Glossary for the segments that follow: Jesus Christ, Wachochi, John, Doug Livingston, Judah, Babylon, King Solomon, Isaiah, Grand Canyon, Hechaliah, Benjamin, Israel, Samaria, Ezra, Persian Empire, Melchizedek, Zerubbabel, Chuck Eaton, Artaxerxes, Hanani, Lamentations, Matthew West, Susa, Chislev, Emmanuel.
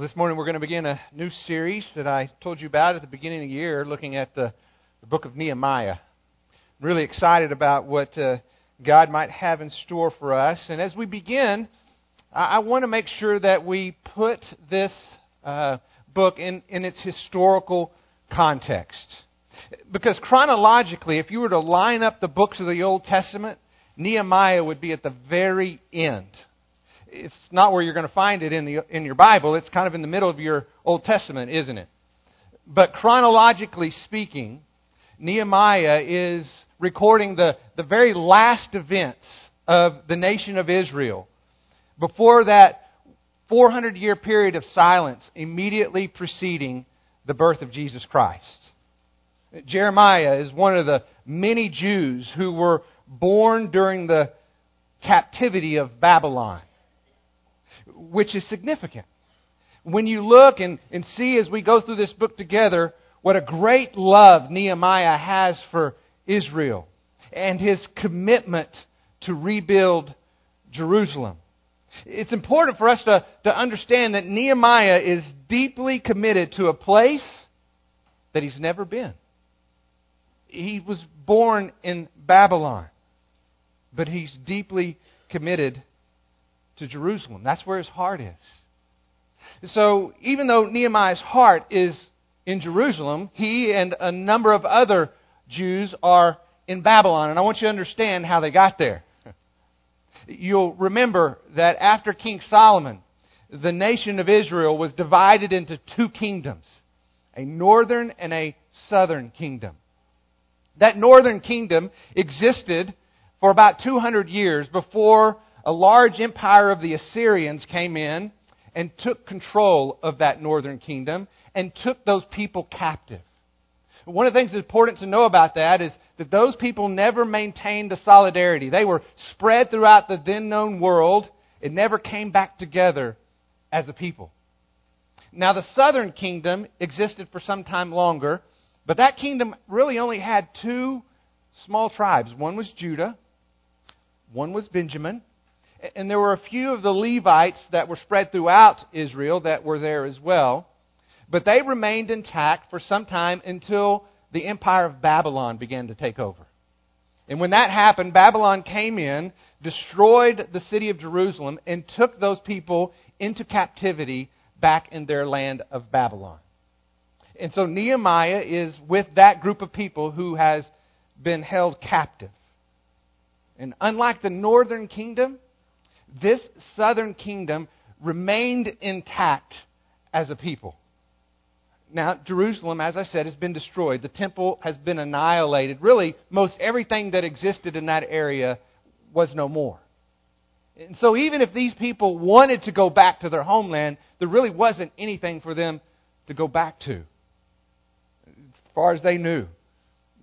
Well, this morning we're going to begin a new series that I told you about at the beginning of the year, looking at the book of Nehemiah. I'm really excited about what God might have in store for us. And as we begin, I want to make sure that we put this book in its historical context. Because chronologically, if you were to line up the books of the Old Testament, Nehemiah would be at the very end. It's not where you're going to find it in your Bible. It's kind of in the middle of your Old Testament, isn't it? But chronologically speaking, Nehemiah is recording the very last events of the nation of Israel before that 400-year period of silence immediately preceding the birth of Jesus Christ. Jeremiah is one of the many Jews who were born during the captivity of Babylon, which is significant. When you look and see as we go through this book together, what a great love Nehemiah has for Israel and his commitment to rebuild Jerusalem. It's important for us to understand that Nehemiah is deeply committed to a place that he's never been. He was born in Babylon, but he's deeply committed to Jerusalem. That's where his heart is. So even though Nehemiah's heart is in Jerusalem, he and a number of other Jews are in Babylon. And I want you to understand how they got there. You'll remember that after King Solomon, the nation of Israel was divided into two kingdoms, a northern and a southern kingdom. That northern kingdom existed for about 200 years before a large empire of the Assyrians came in and took control of that northern kingdom and took those people captive. One of the things that's important to know about that is that those people never maintained the solidarity. They were spread throughout the then-known world. It never came back together as a people. Now, the southern kingdom existed for some time longer, but that kingdom really only had two small tribes. One was Judah, one was Benjamin. And there were a few of the Levites that were spread throughout Israel that were there as well. But they remained intact for some time until the empire of Babylon began to take over. And when that happened, Babylon came in, destroyed the city of Jerusalem, and took those people into captivity back in their land of Babylon. And so Nehemiah is with that group of people who has been held captive. And unlike the northern kingdom, this southern kingdom remained intact as a people. Now, Jerusalem, as I said, has been destroyed. The temple has been annihilated. Really, most everything that existed in that area was no more. And so even if these people wanted to go back to their homeland, there really wasn't anything for them to go back to. As far as they knew,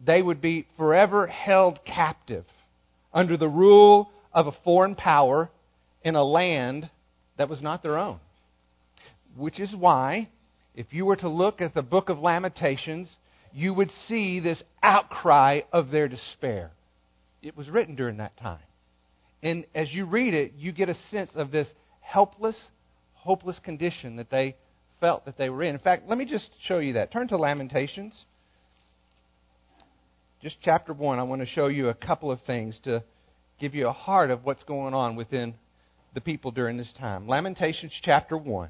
they would be forever held captive under the rule of a foreign power in a land that was not their own. Which is why, if you were to look at the book of Lamentations, you would see this outcry of their despair. It was written during that time. And as you read it, you get a sense of this helpless, hopeless condition that they felt that they were in. In fact, let me just show you that. Turn to Lamentations. Just chapter 1, I want to show you a couple of things to give you a heart of what's going on within the people during this time. Lamentations chapter 1.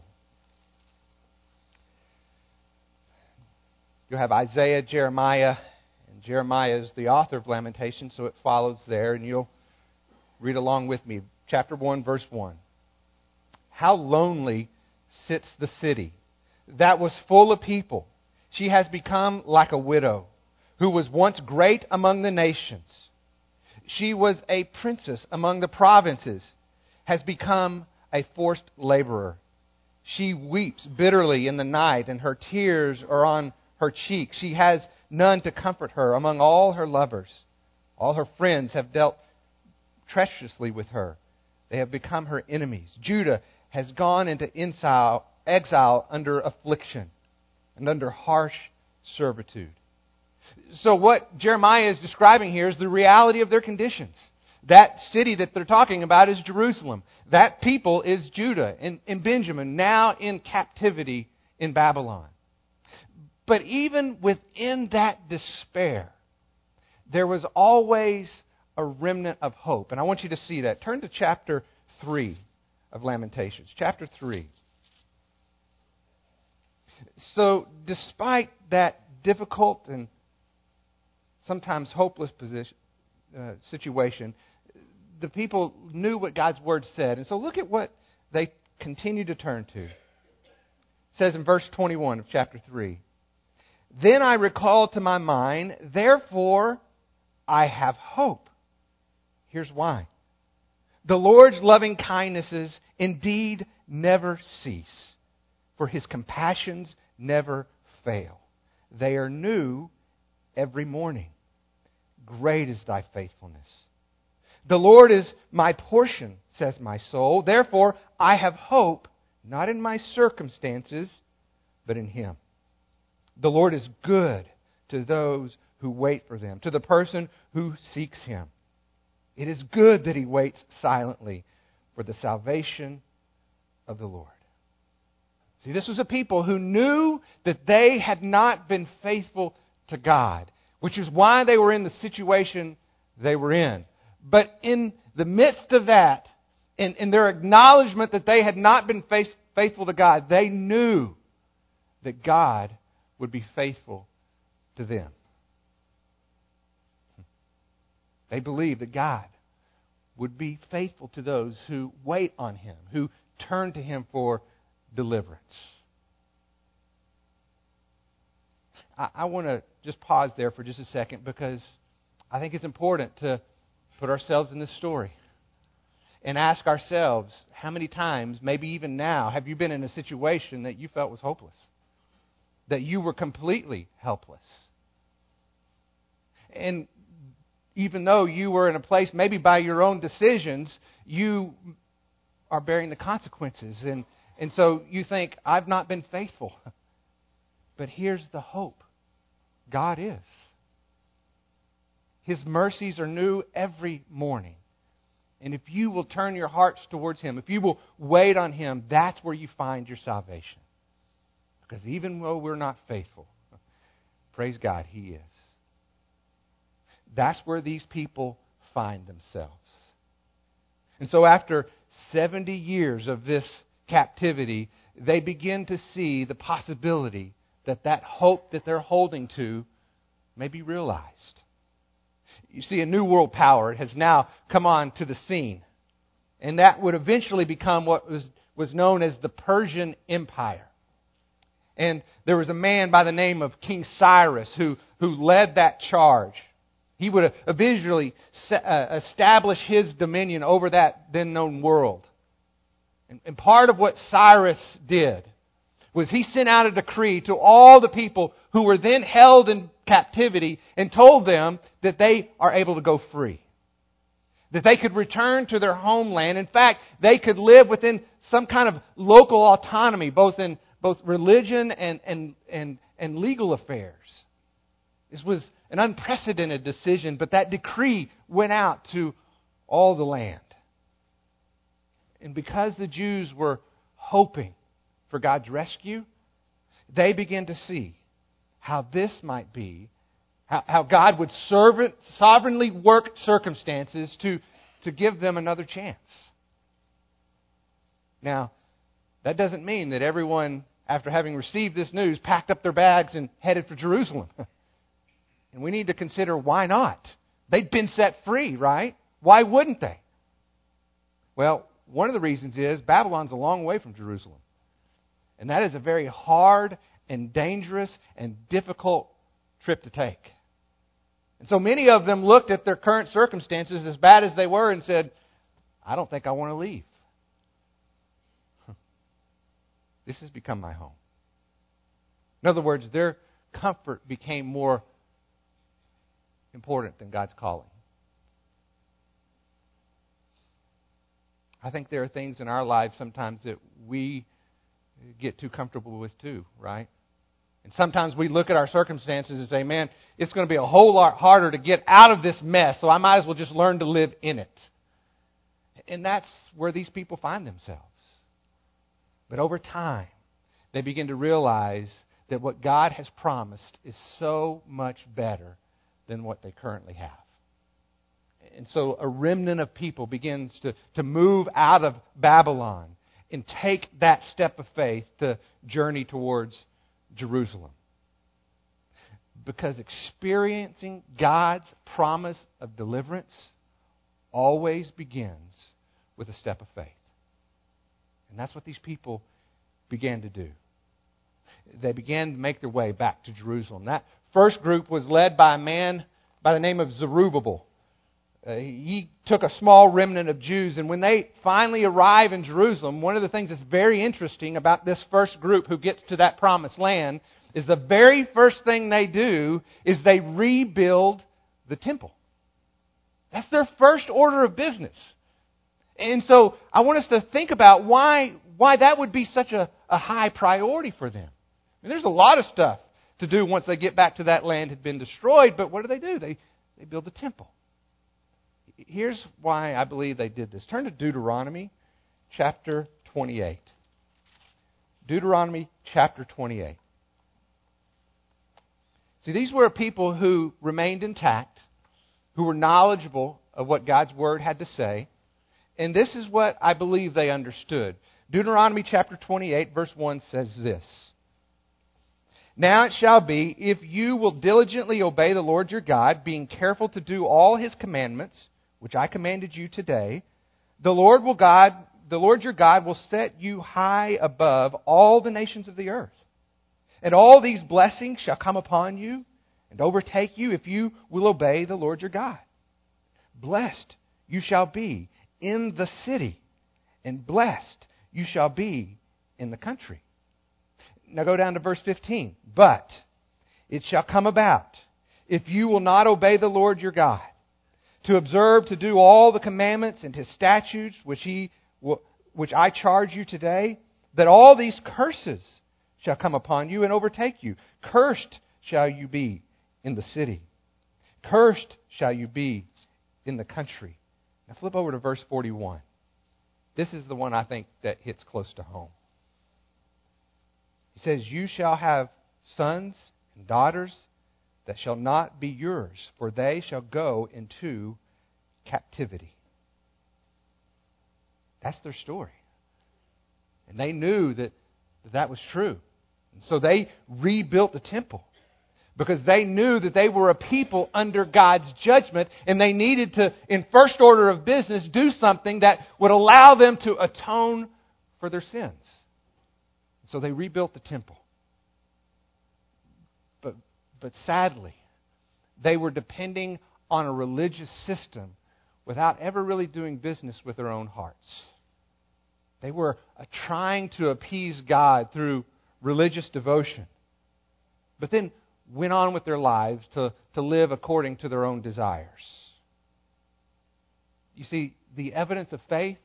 You'll have Isaiah, Jeremiah, and Jeremiah is the author of Lamentations, so it follows there, and you'll read along with me. Chapter 1, verse 1. How lonely sits the city that was full of people. She has become like a widow who was once great among the nations. She was a princess among the provinces, has become a forced laborer. She weeps bitterly in the night, and her tears are on her cheek. She has none to comfort her among all her lovers. All her friends have dealt treacherously with her. They have become her enemies. Judah has gone into exile under affliction and under harsh servitude. So what Jeremiah is describing here is the reality of their conditions. That city that they're talking about is Jerusalem. That people is Judah and Benjamin, now in captivity in Babylon. But even within that despair, there was always a remnant of hope. And I want you to see that. Turn to chapter 3 of Lamentations. Chapter 3. So despite that difficult and sometimes hopeless situation, the people knew what God's Word said. And so look at what they continue to turn to. It says in verse 21 of chapter 3, "Then I recall to my mind, therefore I have hope." Here's why. "The Lord's loving kindnesses indeed never cease, for His compassions never fail. They are new every morning. Great is Thy faithfulness. The Lord is my portion, says my soul. Therefore I have hope, not in my circumstances, but in Him. The Lord is good to those who wait for them, to the person who seeks Him. It is good that He waits silently for the salvation of the Lord." See, this was a people who knew that they had not been faithful to God, which is why they were in the situation they were in. But in the midst of that, in their acknowledgement that they had not been faithful to God, they knew that God would be faithful to them. They believed that God would be faithful to those who wait on Him, who turn to Him for deliverance. I want to just pause there for just a second, because I think it's important to put ourselves in this story and ask ourselves, how many times, maybe even now, have you been in a situation that you felt was hopeless, that you were completely helpless? And even though you were in a place, maybe by your own decisions, you are bearing the consequences. And so you think, I've not been faithful. But here's the hope. God is. His mercies are new every morning. And if you will turn your hearts towards Him, if you will wait on Him, that's where you find your salvation. Because even though we're not faithful, praise God, He is. That's where these people find themselves. And so after 70 years of this captivity, they begin to see the possibility that that hope that they're holding to may be realized. You see, a new world power has now come on to the scene. And that would eventually become what was known as the Persian Empire. And there was a man by the name of King Cyrus who led that charge. He would eventually establish his dominion over that then-known world. And part of what Cyrus did was he sent out a decree to all the people who were then held in captivity and told them that they are able to go free, that they could return to their homeland. In fact, they could live within some kind of local autonomy, both in religion and legal affairs. This was an unprecedented decision, but that decree went out to all the land. And because the Jews were hoping for God's rescue, they began to see how this might be, how God would sovereignly work circumstances to give them another chance. Now, that doesn't mean that everyone, after having received this news, packed up their bags and headed for Jerusalem. And we need to consider, why not? They'd been set free, right? Why wouldn't they? Well, one of the reasons is Babylon's a long way from Jerusalem. And that is a very hard and dangerous and difficult trip to take. And so many of them looked at their current circumstances, as bad as they were, and said, I don't think I want to leave. This has become my home. In other words, their comfort became more important than God's calling. I think there are things in our lives sometimes that we get too comfortable with too, right? And sometimes we look at our circumstances and say, man, it's going to be a whole lot harder to get out of this mess, so I might as well just learn to live in it. And that's where these people find themselves. But over time, they begin to realize that what God has promised is so much better than what they currently have. And so a remnant of people begins to move out of Babylon and take that step of faith to journey towards Jerusalem. Because experiencing God's promise of deliverance always begins with a step of faith. And that's what these people began to do. They began to make their way back to Jerusalem. That first group was led by a man by the name of Zerubbabel. He took a small remnant of Jews, and when they finally arrive in Jerusalem, one of the things that's very interesting about this first group who gets to that promised land is the very first thing they do is they rebuild the temple. That's their first order of business. And so I want us to think about why that would be such a high priority for them. I mean, there's a lot of stuff to do once they get back to that land had been destroyed, but what do? They build the temple. Here's why I believe they did this. Turn to Deuteronomy chapter 28. Deuteronomy chapter 28. See, these were people who remained intact, who were knowledgeable of what God's Word had to say, and this is what I believe they understood. Deuteronomy chapter 28, verse 1 says this. Now it shall be, if you will diligently obey the Lord your God, being careful to do all His commandments, which I commanded you today, the Lord your God will set you high above all the nations of the earth. And all these blessings shall come upon you and overtake you if you will obey the Lord your God. Blessed you shall be in the city, and blessed you shall be in the country. Now go down to verse 15. But it shall come about, if you will not obey the Lord your God, to observe to do all the commandments and His statutes which I charge you today, that all these curses shall come upon you and overtake you. Cursed shall you be in the city. Cursed shall you be in the country. Now flip over to verse 41. This is the one I think that hits close to home. He says, you shall have sons and daughters that shall not be yours, for they shall go into captivity. That's their story. And they knew that was true. And so they rebuilt the temple because they knew that they were a people under God's judgment, and they needed to, in first order of business, do something that would allow them to atone for their sins. So they rebuilt the temple. But sadly, they were depending on a religious system without ever really doing business with their own hearts. They were trying to appease God through religious devotion, but then went on with their lives to live according to their own desires. You see, the evidence of faith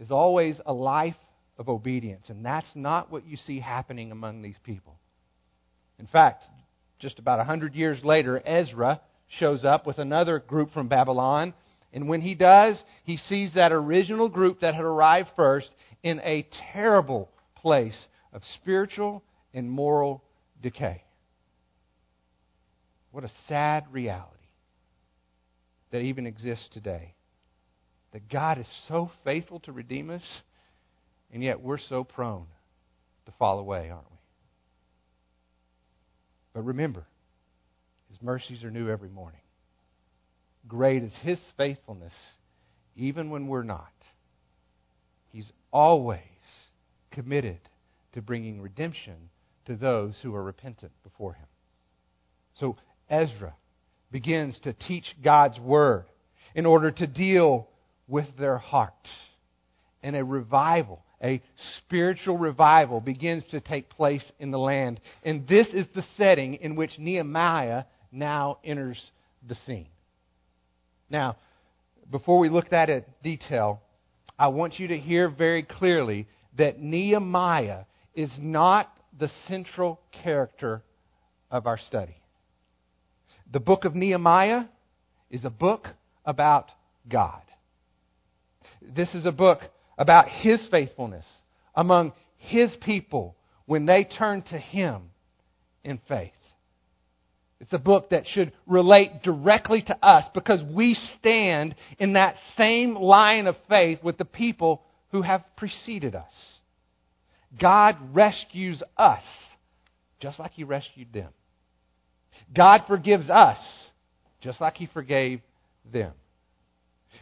is always a life of obedience, and that's not what you see happening among these people. In fact, just about 100 years later, Ezra shows up with another group from Babylon, and when he does, he sees that original group that had arrived first in a terrible place of spiritual and moral decay. What a sad reality that even exists today. That God is so faithful to redeem us, and yet we're so prone to fall away, aren't we? But remember, His mercies are new every morning. Great is His faithfulness, even when we're not. He's always committed to bringing redemption to those who are repentant before Him. So Ezra begins to teach God's Word in order to deal with their heart. And a revival, a spiritual revival, begins to take place in the land. And this is the setting in which Nehemiah now enters the scene. Now, before we look at it in detail, I want you to hear very clearly that Nehemiah is not the central character of our study. The book of Nehemiah is a book about God. This is a book about His faithfulness among His people when they turn to Him in faith. It's a book that should relate directly to us because we stand in that same line of faith with the people who have preceded us. God rescues us just like He rescued them. God forgives us just like He forgave them.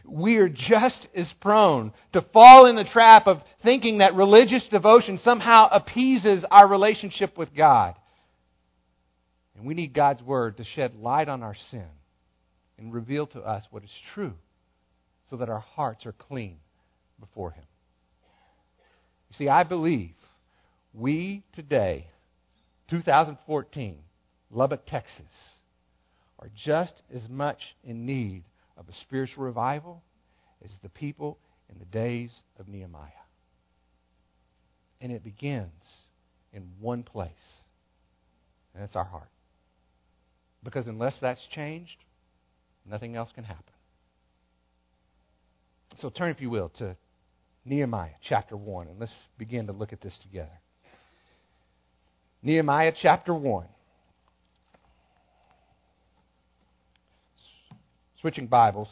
We are just as prone to fall in the trap of thinking that religious devotion somehow appeases our relationship with God. And we need God's Word to shed light on our sin and reveal to us what is true so that our hearts are clean before Him. You see, I believe we today, 2014, Lubbock, Texas, are just as much in need of a spiritual revival as the people in the days of Nehemiah. And it begins in one place, and that's our heart. Because unless that's changed, nothing else can happen. So turn, if you will, to Nehemiah chapter 1, and let's begin to look at this together. Nehemiah chapter 1. Switching Bibles.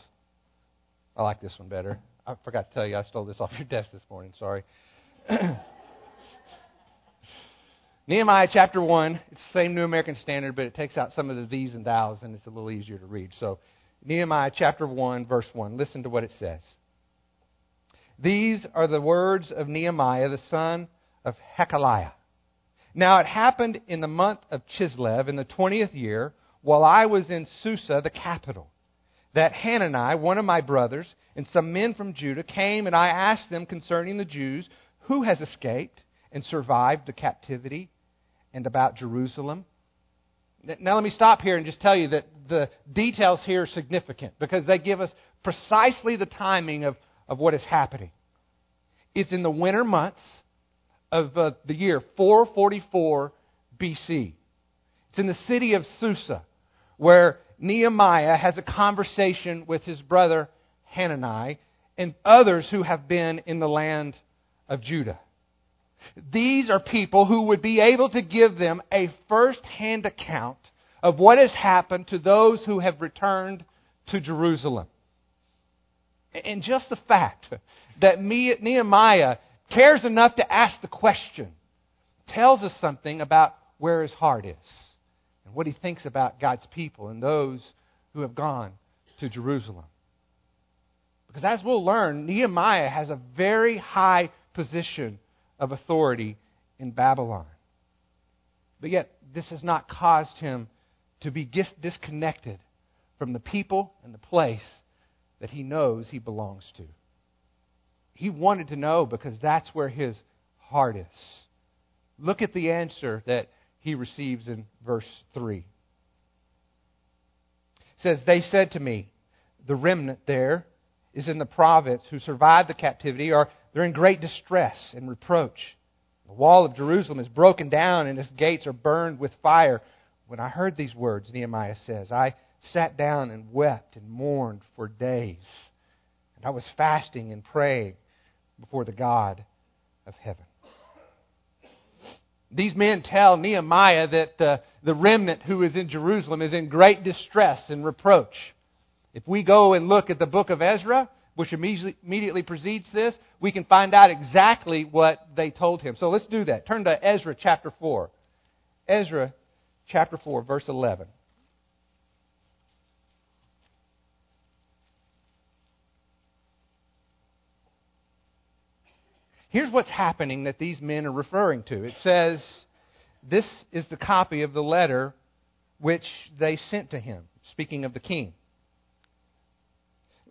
I like this one better. I forgot to tell you, I stole this off your desk this morning. Sorry. Nehemiah chapter 1. It's the same New American Standard, but it takes out some of the these and thous, and it's a little easier to read. So, Nehemiah chapter 1, verse 1. Listen to what it says. These are the words of Nehemiah, the son of Hechaliah. Now, it happened in the month of Chislev, in the 20th year, while I was in Susa, the capital, that Hanani, one of my brothers, and some men from Judah came, and I asked them concerning the Jews, who has escaped and survived the captivity, and about Jerusalem. Now let me stop here and just tell you that the details here are significant because they give us precisely the timing of what is happening. It's in the winter months of the year 444 BC. It's in the city of Susa, where Nehemiah has a conversation with his brother Hanani and others who have been in the land of Judah. These are people who would be able to give them a first-hand account of what has happened to those who have returned to Jerusalem. And just the fact that Nehemiah cares enough to ask the question tells us something about where his heart is, what he thinks about God's people and those who have gone to Jerusalem. Because as we'll learn, Nehemiah has a very high position of authority in Babylon. But yet, this has not caused him to be disconnected from the people and the place that he knows he belongs to. He wanted to know because that's where his heart is. Look at the answer that he receives in verse 3. It says, they said to me, the remnant there is in the province who survived the captivity, or they're in great distress and reproach. The wall of Jerusalem is broken down and its gates are burned with fire. When I heard these words, Nehemiah says, I sat down and wept and mourned for days. And I was fasting and praying before the God of heaven. These men tell Nehemiah that the remnant who is in Jerusalem is in great distress and reproach. If we go and look at the book of Ezra, which immediately precedes this, we can find out exactly what they told him. So let's do that. Turn to Ezra chapter 4. Ezra chapter 4, verse 11. Here's what's happening that these men are referring to. It says, this is the copy of the letter which they sent to him, speaking of the king.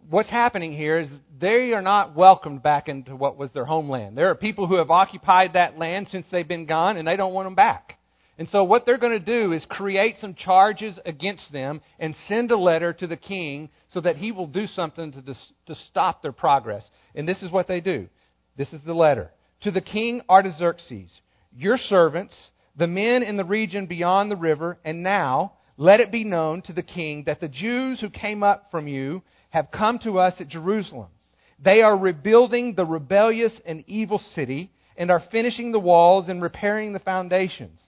What's happening here is they are not welcomed back into what was their homeland. There are people who have occupied that land since they've been gone, and they don't want them back. And so what they're going to do is create some charges against them and send a letter to the king so that he will do something to stop their progress. And this is what they do. This is the letter. To the king Artaxerxes, your servants, the men in the region beyond the river, and now let it be known to the king that the Jews who came up from you have come to us at Jerusalem. They are rebuilding the rebellious and evil city and are finishing the walls and repairing the foundations.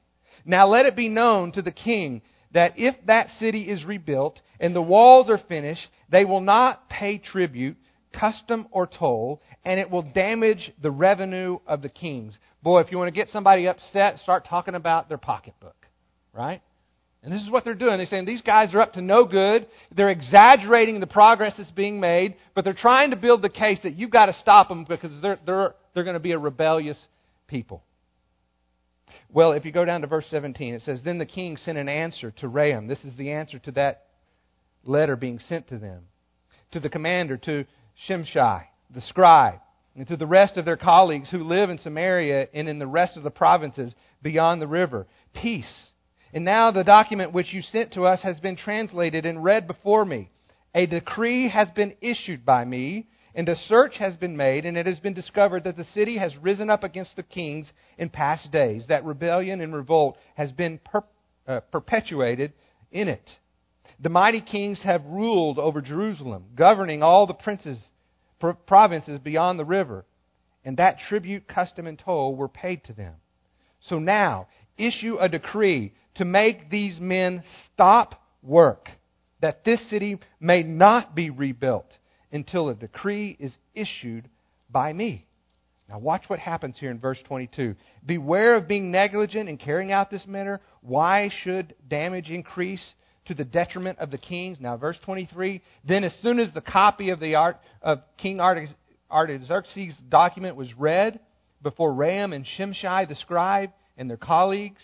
Now let it be known to the king that if that city is rebuilt and the walls are finished, they will not pay tribute, custom or toll, and it will damage the revenue of the kings. Boy, if you want to get somebody upset, start talking about their pocketbook, right? And this is what they're doing. They're saying these guys are up to no good. They're exaggerating the progress that's being made, but they're trying to build the case that you've got to stop them because they're going to be a rebellious people. Well, if you go down to verse 17, it says, Then the king sent an answer to Raham. This is the answer to that letter being sent to them. To the commander, to Shimshai, the scribe, and to the rest of their colleagues who live in Samaria and in the rest of the provinces beyond the river. Peace. And now the document which you sent to us has been translated and read before me. A decree has been issued by me, and a search has been made, and it has been discovered that the city has risen up against the kings in past days, that rebellion and revolt has been perpetuated in it. The mighty kings have ruled over Jerusalem, governing all the provinces beyond the river, and that tribute, custom, and toll were paid to them. So now, issue a decree to make these men stop work, that this city may not be rebuilt until a decree is issued by me. Now watch what happens here in verse 22. Beware of being negligent in carrying out this matter. Why should damage increase to the detriment of the kings? Now verse 23, Then as soon as the copy of King Artaxerxes' document was read before Raham and Shimshai the scribe and their colleagues,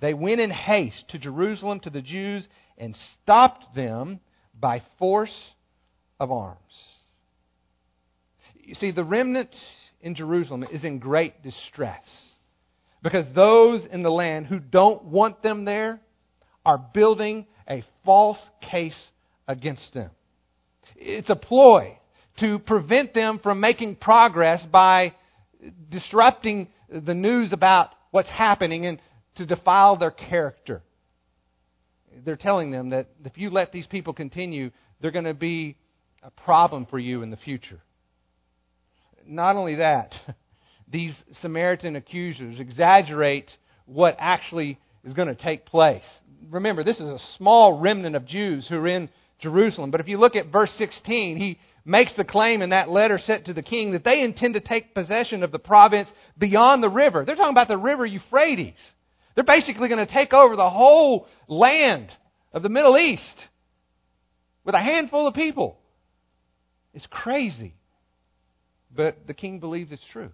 they went in haste to Jerusalem to the Jews and stopped them by force of arms. You see, the remnant in Jerusalem is in great distress because those in the land who don't want them there are building a false case against them. It's a ploy to prevent them from making progress by disrupting the news about what's happening and to defile their character. They're telling them that if you let these people continue, they're going to be a problem for you in the future. Not only that, these Samaritan accusers exaggerate what actually is going to take place. Remember, this is a small remnant of Jews who are in Jerusalem. But if you look at verse 16, he makes the claim in that letter sent to the king that they intend to take possession of the province beyond the river. They're talking about the river Euphrates. They're basically going to take over the whole land of the Middle East with a handful of people. It's crazy. But the king believes it's true.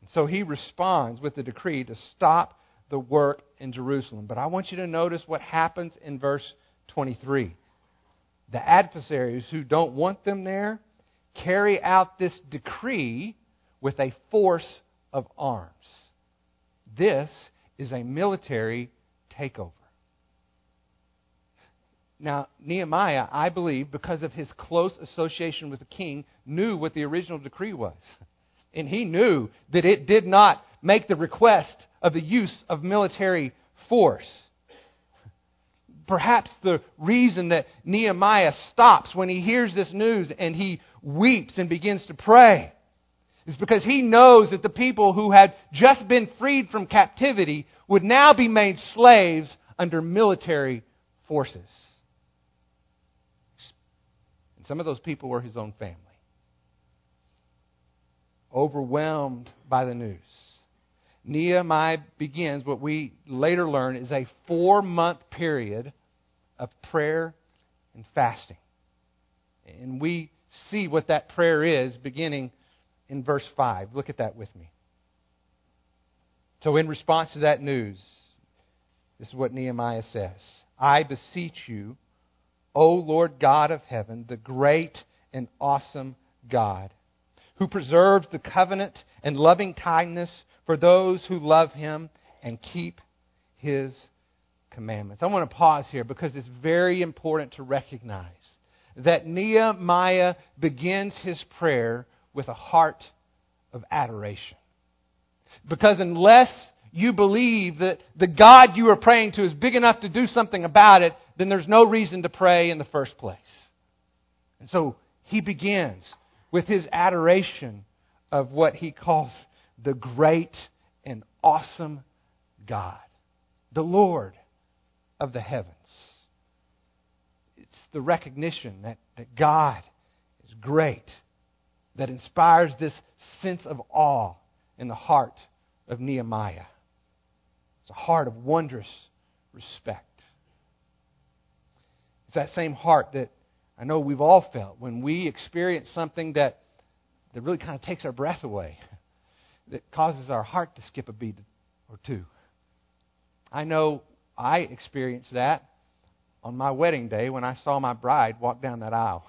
And so he responds with the decree to stop the work in Jerusalem. But I want you to notice what happens in verse 23. The adversaries who don't want them there carry out this decree with a force of arms. This is a military takeover. Now, Nehemiah, I believe, because of his close association with the king, knew what the original decree was. And he knew that it did not make the request of the use of military force. Perhaps the reason that Nehemiah stops when he hears this news and he weeps and begins to pray is because he knows that the people who had just been freed from captivity would now be made slaves under military forces. And some of those people were his own family. Overwhelmed by the news, Nehemiah begins what we later learn is a 4-month period of prayer and fasting. And we see what that prayer is beginning in verse 5. Look at that with me. So in response to that news, this is what Nehemiah says. I beseech you, O Lord God of heaven, the great and awesome God, who preserves the covenant and loving kindness for those who love Him and keep His commandments. I want to pause here because it's very important to recognize that Nehemiah begins his prayer with a heart of adoration. Because unless you believe that the God you are praying to is big enough to do something about it, then there's no reason to pray in the first place. And so he begins with his adoration of what he calls the great and awesome God, the Lord of the heavens. It's the recognition that God is great that inspires this sense of awe in the heart of Nehemiah. It's a heart of wondrous respect. It's that same heart that I know we've all felt when we experience something that really kind of takes our breath away, that causes our heart to skip a beat or two. I know I experienced that on my wedding day when I saw my bride walk down that aisle.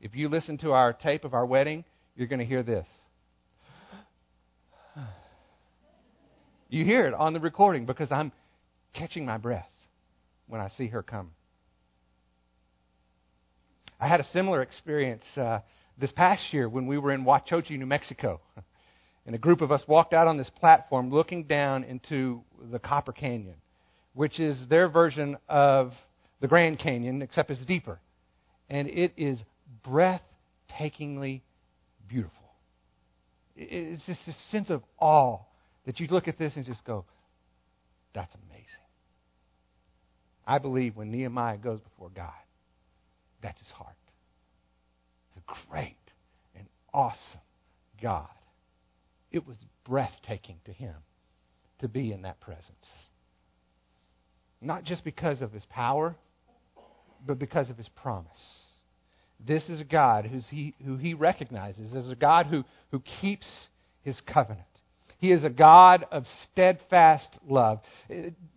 If you listen to our tape of our wedding, you're going to hear this. You hear it on the recording because I'm catching my breath when I see her come. I had a similar experience this past year when we were in Wachochi, New Mexico. And a group of us walked out on this platform looking down into the Copper Canyon, which is their version of the Grand Canyon, except it's deeper. And it is breathtakingly beautiful. It's just this sense of awe that you look at this and just go, that's amazing. I believe when Nehemiah goes before God, that's his heart. The great and awesome God. It was breathtaking to him to be in that presence. Not just because of his power, but because of his promise. This is a God who he recognizes as a God who keeps his covenant. He is a God of steadfast love.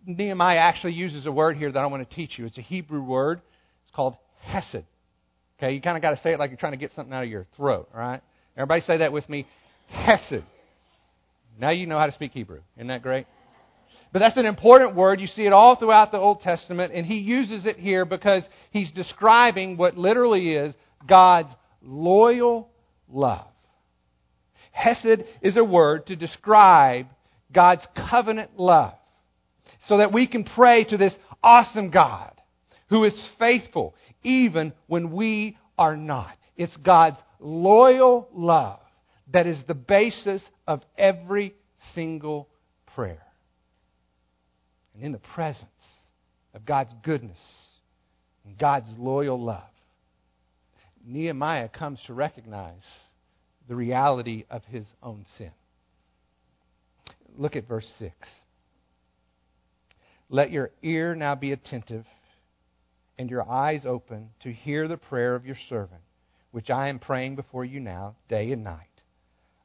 Nehemiah actually uses a word here that I want to teach you. It's a Hebrew word. It's called hesed. Okay, you kind of got to say it like you're trying to get something out of your throat, all right? Everybody say that with me. Hesed. Now you know how to speak Hebrew. Isn't that great? But that's an important word. You see it all throughout the Old Testament, and he uses it here because he's describing what literally is God's loyal love. Hesed is a word to describe God's covenant love so that we can pray to this awesome God who is faithful even when we are not. It's God's loyal love that is the basis of every single prayer. And in the presence of God's goodness and God's loyal love, Nehemiah comes to recognize the reality of his own sin. Look at verse 6. Let your ear now be attentive and your eyes open to hear the prayer of your servant, which I am praying before you now, day and night,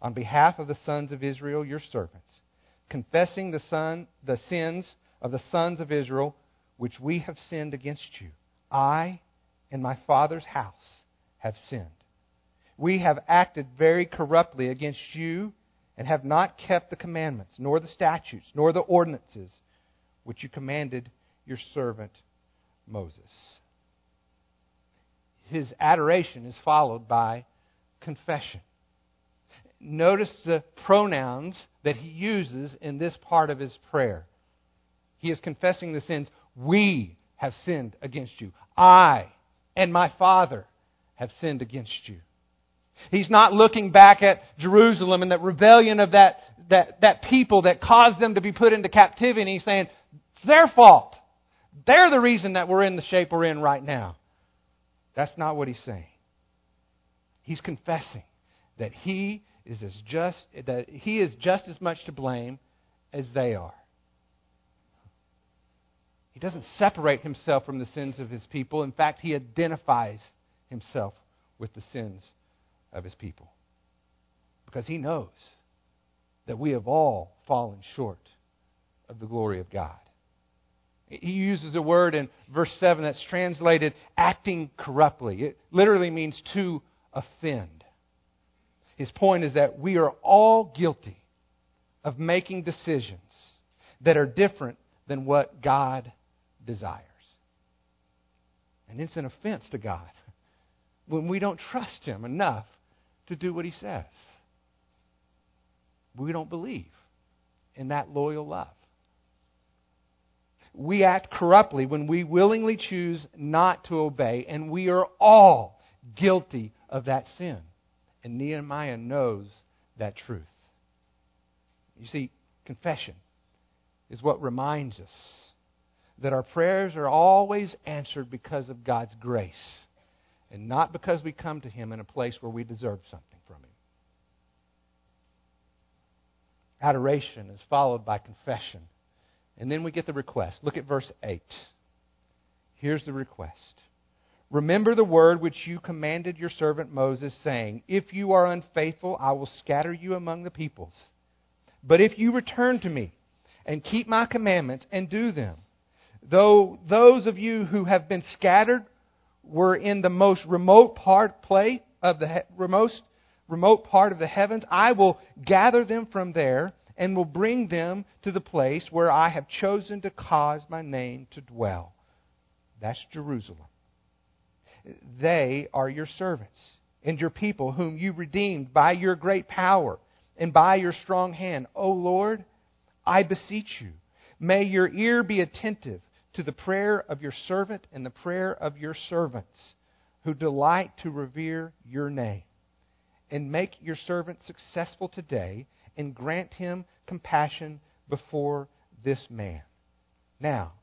on behalf of the sons of Israel, your servants, confessing the sins of the sons of Israel, which we have sinned against you. I and my father's house have sinned. We have acted very corruptly against you and have not kept the commandments, nor the statutes, nor the ordinances, which you commanded your servant Moses. His adoration is followed by confession. Notice the pronouns that he uses in this part of his prayer. He is confessing the sins. We have sinned against you. I and my father have sinned against you. He's not looking back at Jerusalem and that rebellion of that people that caused them to be put into captivity. And he's saying, it's their fault. They're the reason that we're in the shape we're in right now. That's not what he's saying. He's confessing that he is just as much to blame as they are. He doesn't separate himself from the sins of his people. In fact, he identifies himself with the sins of his people because he knows that we have all fallen short of the glory of God. He uses a word in verse 7 that's translated acting corruptly. It literally means to offend. His point is that we are all guilty of making decisions that are different than what God desires. And it's an offense to God when we don't trust Him enough to do what He says. We don't believe in that loyal love. We act corruptly when we willingly choose not to obey, and we are all guilty of that sin. And Nehemiah knows that truth. You see, confession is what reminds us that our prayers are always answered because of God's grace and not because we come to Him in a place where we deserve something from Him. Adoration is followed by confession. And then we get the request. Look at verse 8. Here's the request. Remember the word which you commanded your servant Moses, saying, if you are unfaithful, I will scatter you among the peoples. But if you return to me and keep my commandments and do them, though those of you who have been scattered were in the most remote part of the heavens, I will gather them from there and will bring them to the place where I have chosen to cause my name to dwell. That's Jerusalem. They are your servants and your people whom you redeemed by your great power and by your strong hand. O Lord, I beseech you, may your ear be attentive to the prayer of your servant and the prayer of your servants who delight to revere your name. And make your servant successful today and grant him compassion before this man. Now,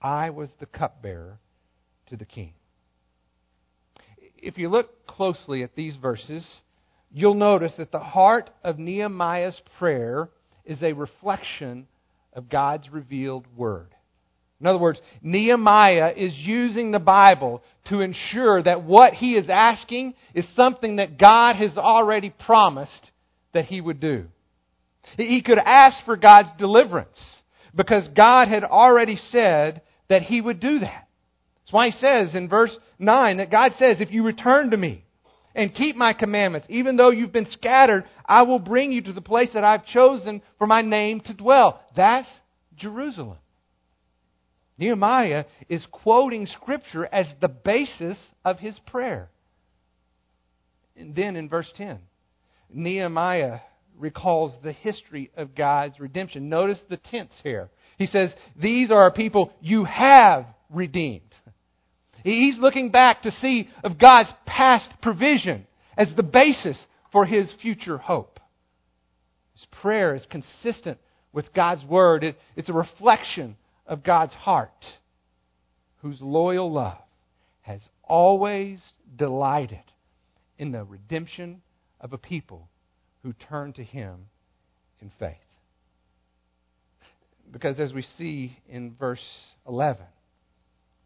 I was the cupbearer to the king. If you look closely at these verses, you'll notice that the heart of Nehemiah's prayer is a reflection of God's revealed word. In other words, Nehemiah is using the Bible to ensure that what he is asking is something that God has already promised that he would do. He could ask for God's deliverance because God had already said that he would do that. That's why he says in verse 9 that God says, if you return to me and keep my commandments, even though you've been scattered, I will bring you to the place that I've chosen for my name to dwell. That's Jerusalem. Nehemiah is quoting Scripture as the basis of his prayer. And then in verse 10, Nehemiah recalls the history of God's redemption. Notice the tense here. He says, these are people you have redeemed. He's looking back to see of God's past provision as the basis for his future hope. His prayer is consistent with God's word. It's a reflection of God's heart, whose loyal love has always delighted in the redemption of a people who turn to Him in faith. Because as we see in verse 11,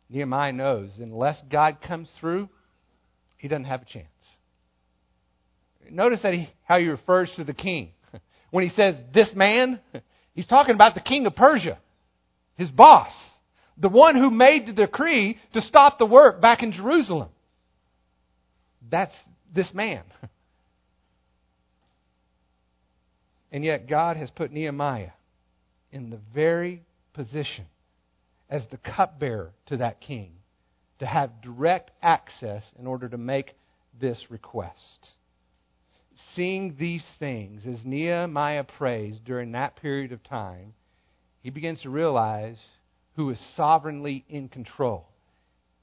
Nehemiah knows unless God comes through, he doesn't have a chance. Notice that how he refers to the king. When he says, this man, he's talking about the king of Persia, his boss, the one who made the decree to stop the work back in Jerusalem. That's this man. And yet God has put Nehemiah in the very position as the cupbearer to that king to have direct access in order to make this request. Seeing these things as Nehemiah prays during that period of time, he begins to realize who is sovereignly in control,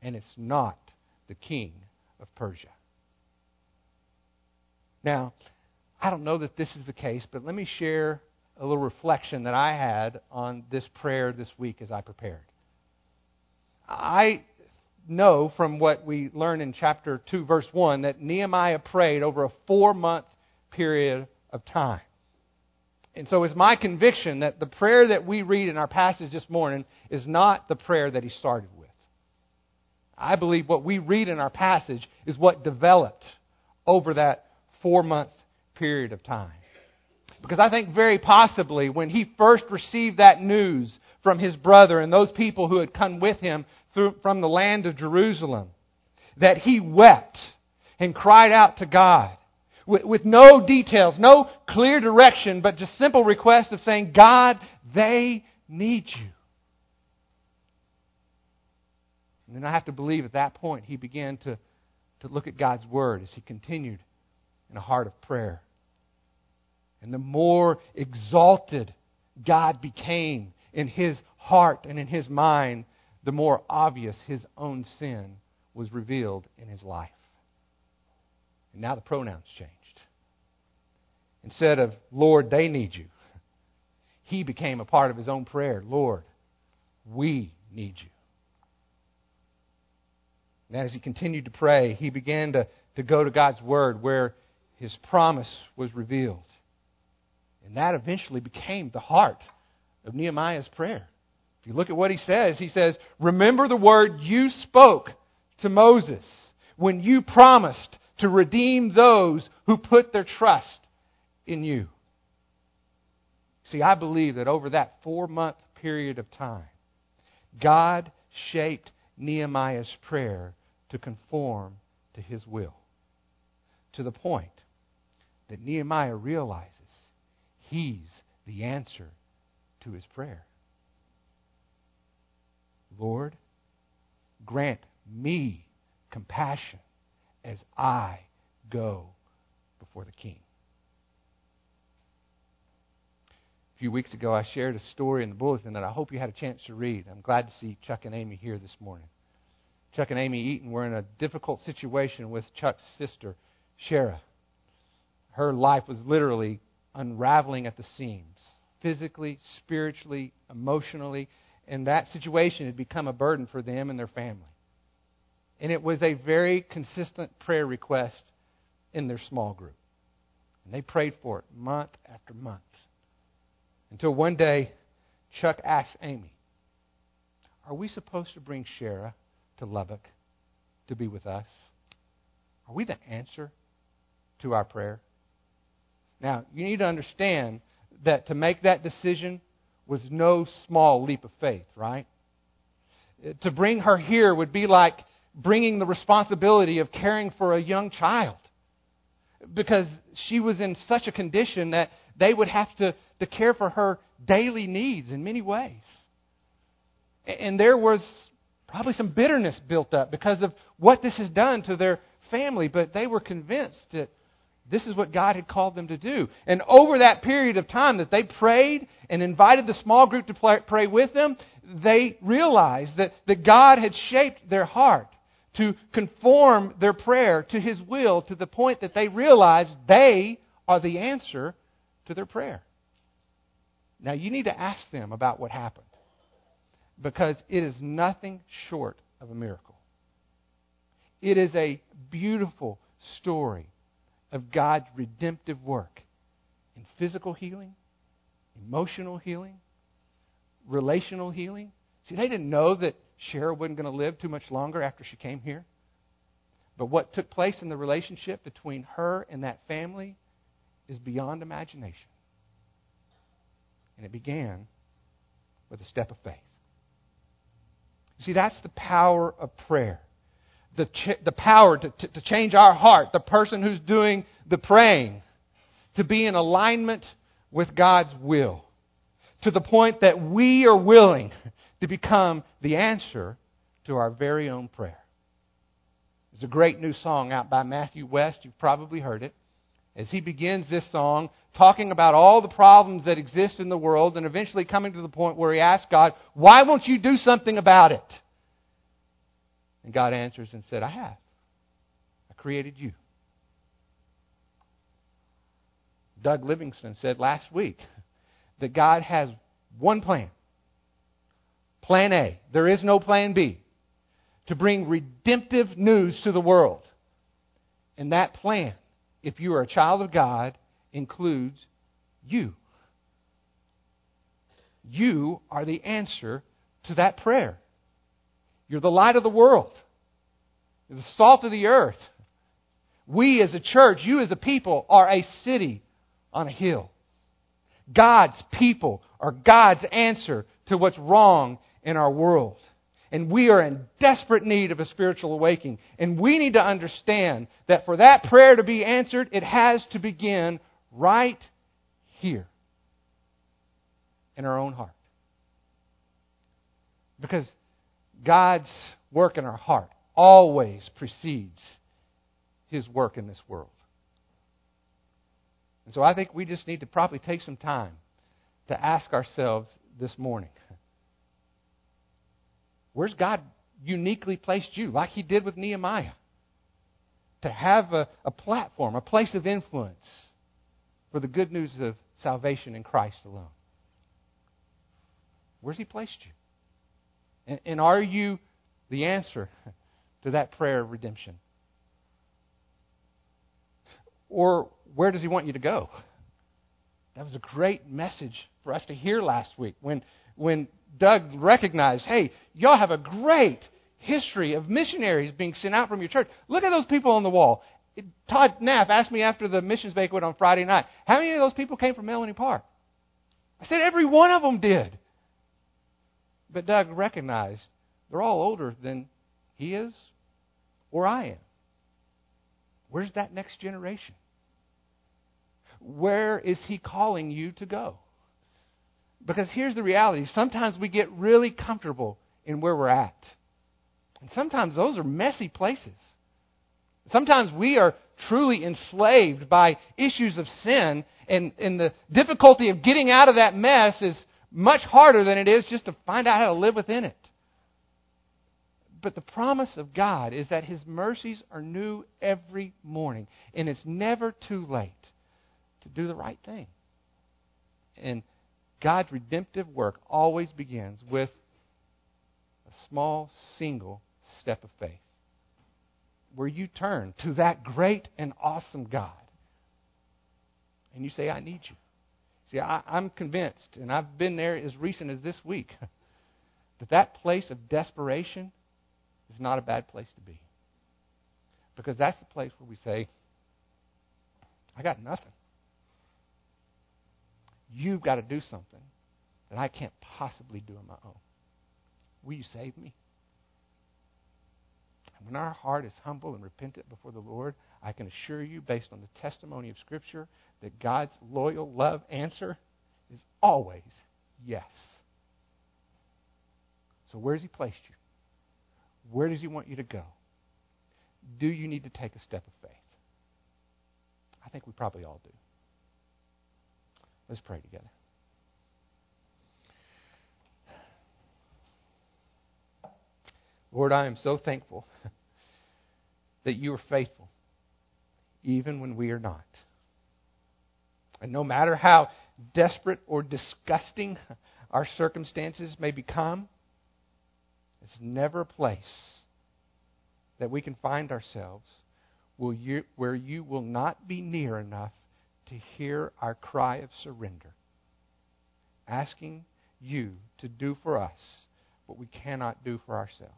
and it's not the king of Persia. Now, I don't know that this is the case, but let me share a little reflection that I had on this prayer this week as I prepared. I know from what we learn in chapter 2, verse 1, that Nehemiah prayed over a 4-month period of time. And so it's my conviction that the prayer that we read in our passage this morning is not the prayer that he started with. I believe what we read in our passage is what developed over that 4-month period of time. Because I think very possibly when he first received that news from his brother and those people who had come with him from the land of Jerusalem, that he wept and cried out to God with no details, no clear direction, but just simple request of saying, God, they need you. And then I have to believe at that point he began to look at God's word as he continued in a heart of prayer. And the more exalted God became in his heart and in his mind, the more obvious his own sin was revealed in his life. And now the pronouns changed. Instead of, Lord, they need you, he became a part of his own prayer. Lord, we need you. And as he continued to pray, he began to go to God's Word where his promise was revealed. And that eventually became the heart of Nehemiah's prayer. If you look at what he says, remember the word you spoke to Moses when you promised to redeem those who put their trust in you. See, I believe that over that 4-month period of time, God shaped Nehemiah's prayer to conform to his will, to the point that Nehemiah realizes he's the answer to his prayer. Lord, grant me compassion as I go before the king. A few weeks ago, I shared a story in the bulletin that I hope you had a chance to read. I'm glad to see Chuck and Amy here this morning. Chuck and Amy Eaton were in a difficult situation with Chuck's sister, Shara. Her life was literally unraveling at the seams, physically, spiritually, emotionally, and that situation had become a burden for them and their family. And it was a very consistent prayer request in their small group. And they prayed for it month after month. Until one day, Chuck asks Amy, are we supposed to bring Shara to Lubbock to be with us? Are we the answer to our prayer? Now, you need to understand that to make that decision was no small leap of faith, right? To bring her here would be like bringing the responsibility of caring for a young child, because she was in such a condition that they would have to care for her daily needs in many ways. And there was probably some bitterness built up because of what this has done to their family, but they were convinced that this is what God had called them to do. And over that period of time that they prayed and invited the small group to pray with them, they realized that God had shaped their heart to conform their prayer to His will, to the point that they realized they are the answer to their prayer. Now, you need to ask them about what happened, because it is nothing short of a miracle. It is a beautiful story of God's redemptive work in physical healing, emotional healing, relational healing. See, they didn't know that Shara wasn't going to live too much longer after she came here. But what took place in the relationship between her and that family is beyond imagination. And it began with a step of faith. See, that's the power of prayer. The power to change our heart, the person who's doing the praying, to be in alignment with God's will, to the point that we are willing to become the answer to our very own prayer. There's a great new song out by Matthew West. You've probably heard it. As he begins this song, talking about all the problems that exist in the world, and eventually coming to the point where he asks God, why won't you do something about it? And God answers and said, I have. I created you. Doug Livingston said last week that God has one plan. Plan A. There is no plan B. To bring redemptive news to the world. And that plan, if you are a child of God, includes you. You are the answer to that prayer. You're the light of the world. You're the salt of the earth. We as a church, you as a people, are a city on a hill. God's people are God's answer to what's wrong in our world. And we are in desperate need of a spiritual awakening. And we need to understand that for that prayer to be answered, it has to begin right here in our own heart. Because God's work in our heart always precedes His work in this world. And so I think we just need to probably take some time to ask ourselves this morning. Where's God uniquely placed you, like he did with Nehemiah? To have a platform, a place of influence for the good news of salvation in Christ alone. Where's he placed you? And are you the answer to that prayer of redemption? Or where does he want you to go? That was a great message for us to hear last week when Doug recognized, hey, y'all have a great history of missionaries being sent out from your church. Look at those people on the wall. Todd Knapp asked me after the missions banquet on Friday night, how many of those people came from Melanie Park? I said, every one of them did. But Doug recognized they're all older than he is or I am. Where's that next generation? Where is he calling you to go? Because here's the reality. Sometimes we get really comfortable in where we're at. And sometimes those are messy places. Sometimes we are truly enslaved by issues of sin, and the difficulty of getting out of that mess is much harder than it is just to find out how to live within it. But the promise of God is that his mercies are new every morning, and it's never too late to do the right thing. And God's redemptive work always begins with a small, single step of faith, where you turn to that great and awesome God, and you say, I need you. See, I'm convinced, and I've been there as recent as this week, that place of desperation is not a bad place to be. Because that's the place where we say, I got nothing. You've got to do something that I can't possibly do on my own. Will you save me? And when our heart is humble and repentant before the Lord, I can assure you, based on the testimony of Scripture, that God's loyal love answer is always yes. So where has he placed you? Where does he want you to go? Do you need to take a step of faith? I think we probably all do. Let's pray together. Lord, I am so thankful that you are faithful, even when we are not. And no matter how desperate or disgusting our circumstances may become, it's never a place that we can find ourselves where you will not be near enough to hear our cry of surrender, asking you to do for us what we cannot do for ourselves.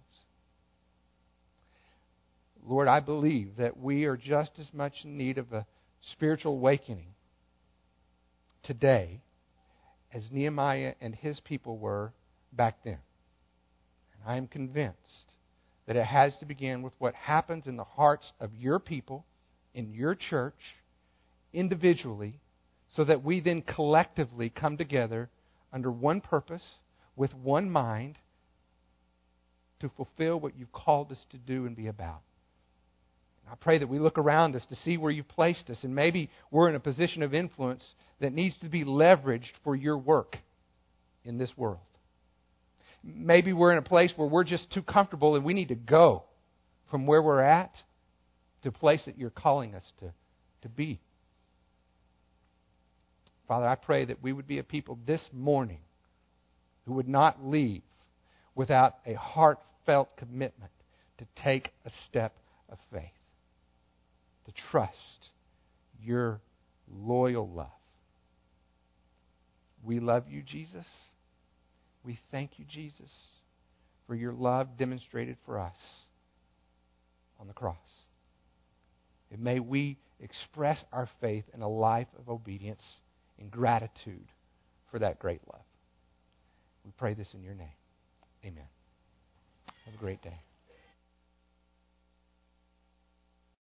Lord, I believe that we are just as much in need of a spiritual awakening today as Nehemiah and his people were back then. I am convinced that it has to begin with what happens in the hearts of your people, in your church, individually, so that we then collectively come together under one purpose, with one mind, to fulfill what you've called us to do and be about. And I pray that we look around us to see where you've placed us, and maybe we're in a position of influence that needs to be leveraged for your work in this world. Maybe we're in a place where we're just too comfortable and we need to go from where we're at to a place that you're calling us to be. Father, I pray that we would be a people this morning who would not leave without a heartfelt commitment to take a step of faith, to trust your loyal love. We love you, Jesus. We thank you, Jesus, for your love demonstrated for us on the cross. And may we express our faith in a life of obedience and gratitude for that great love. We pray this in your name. Amen. Have a great day.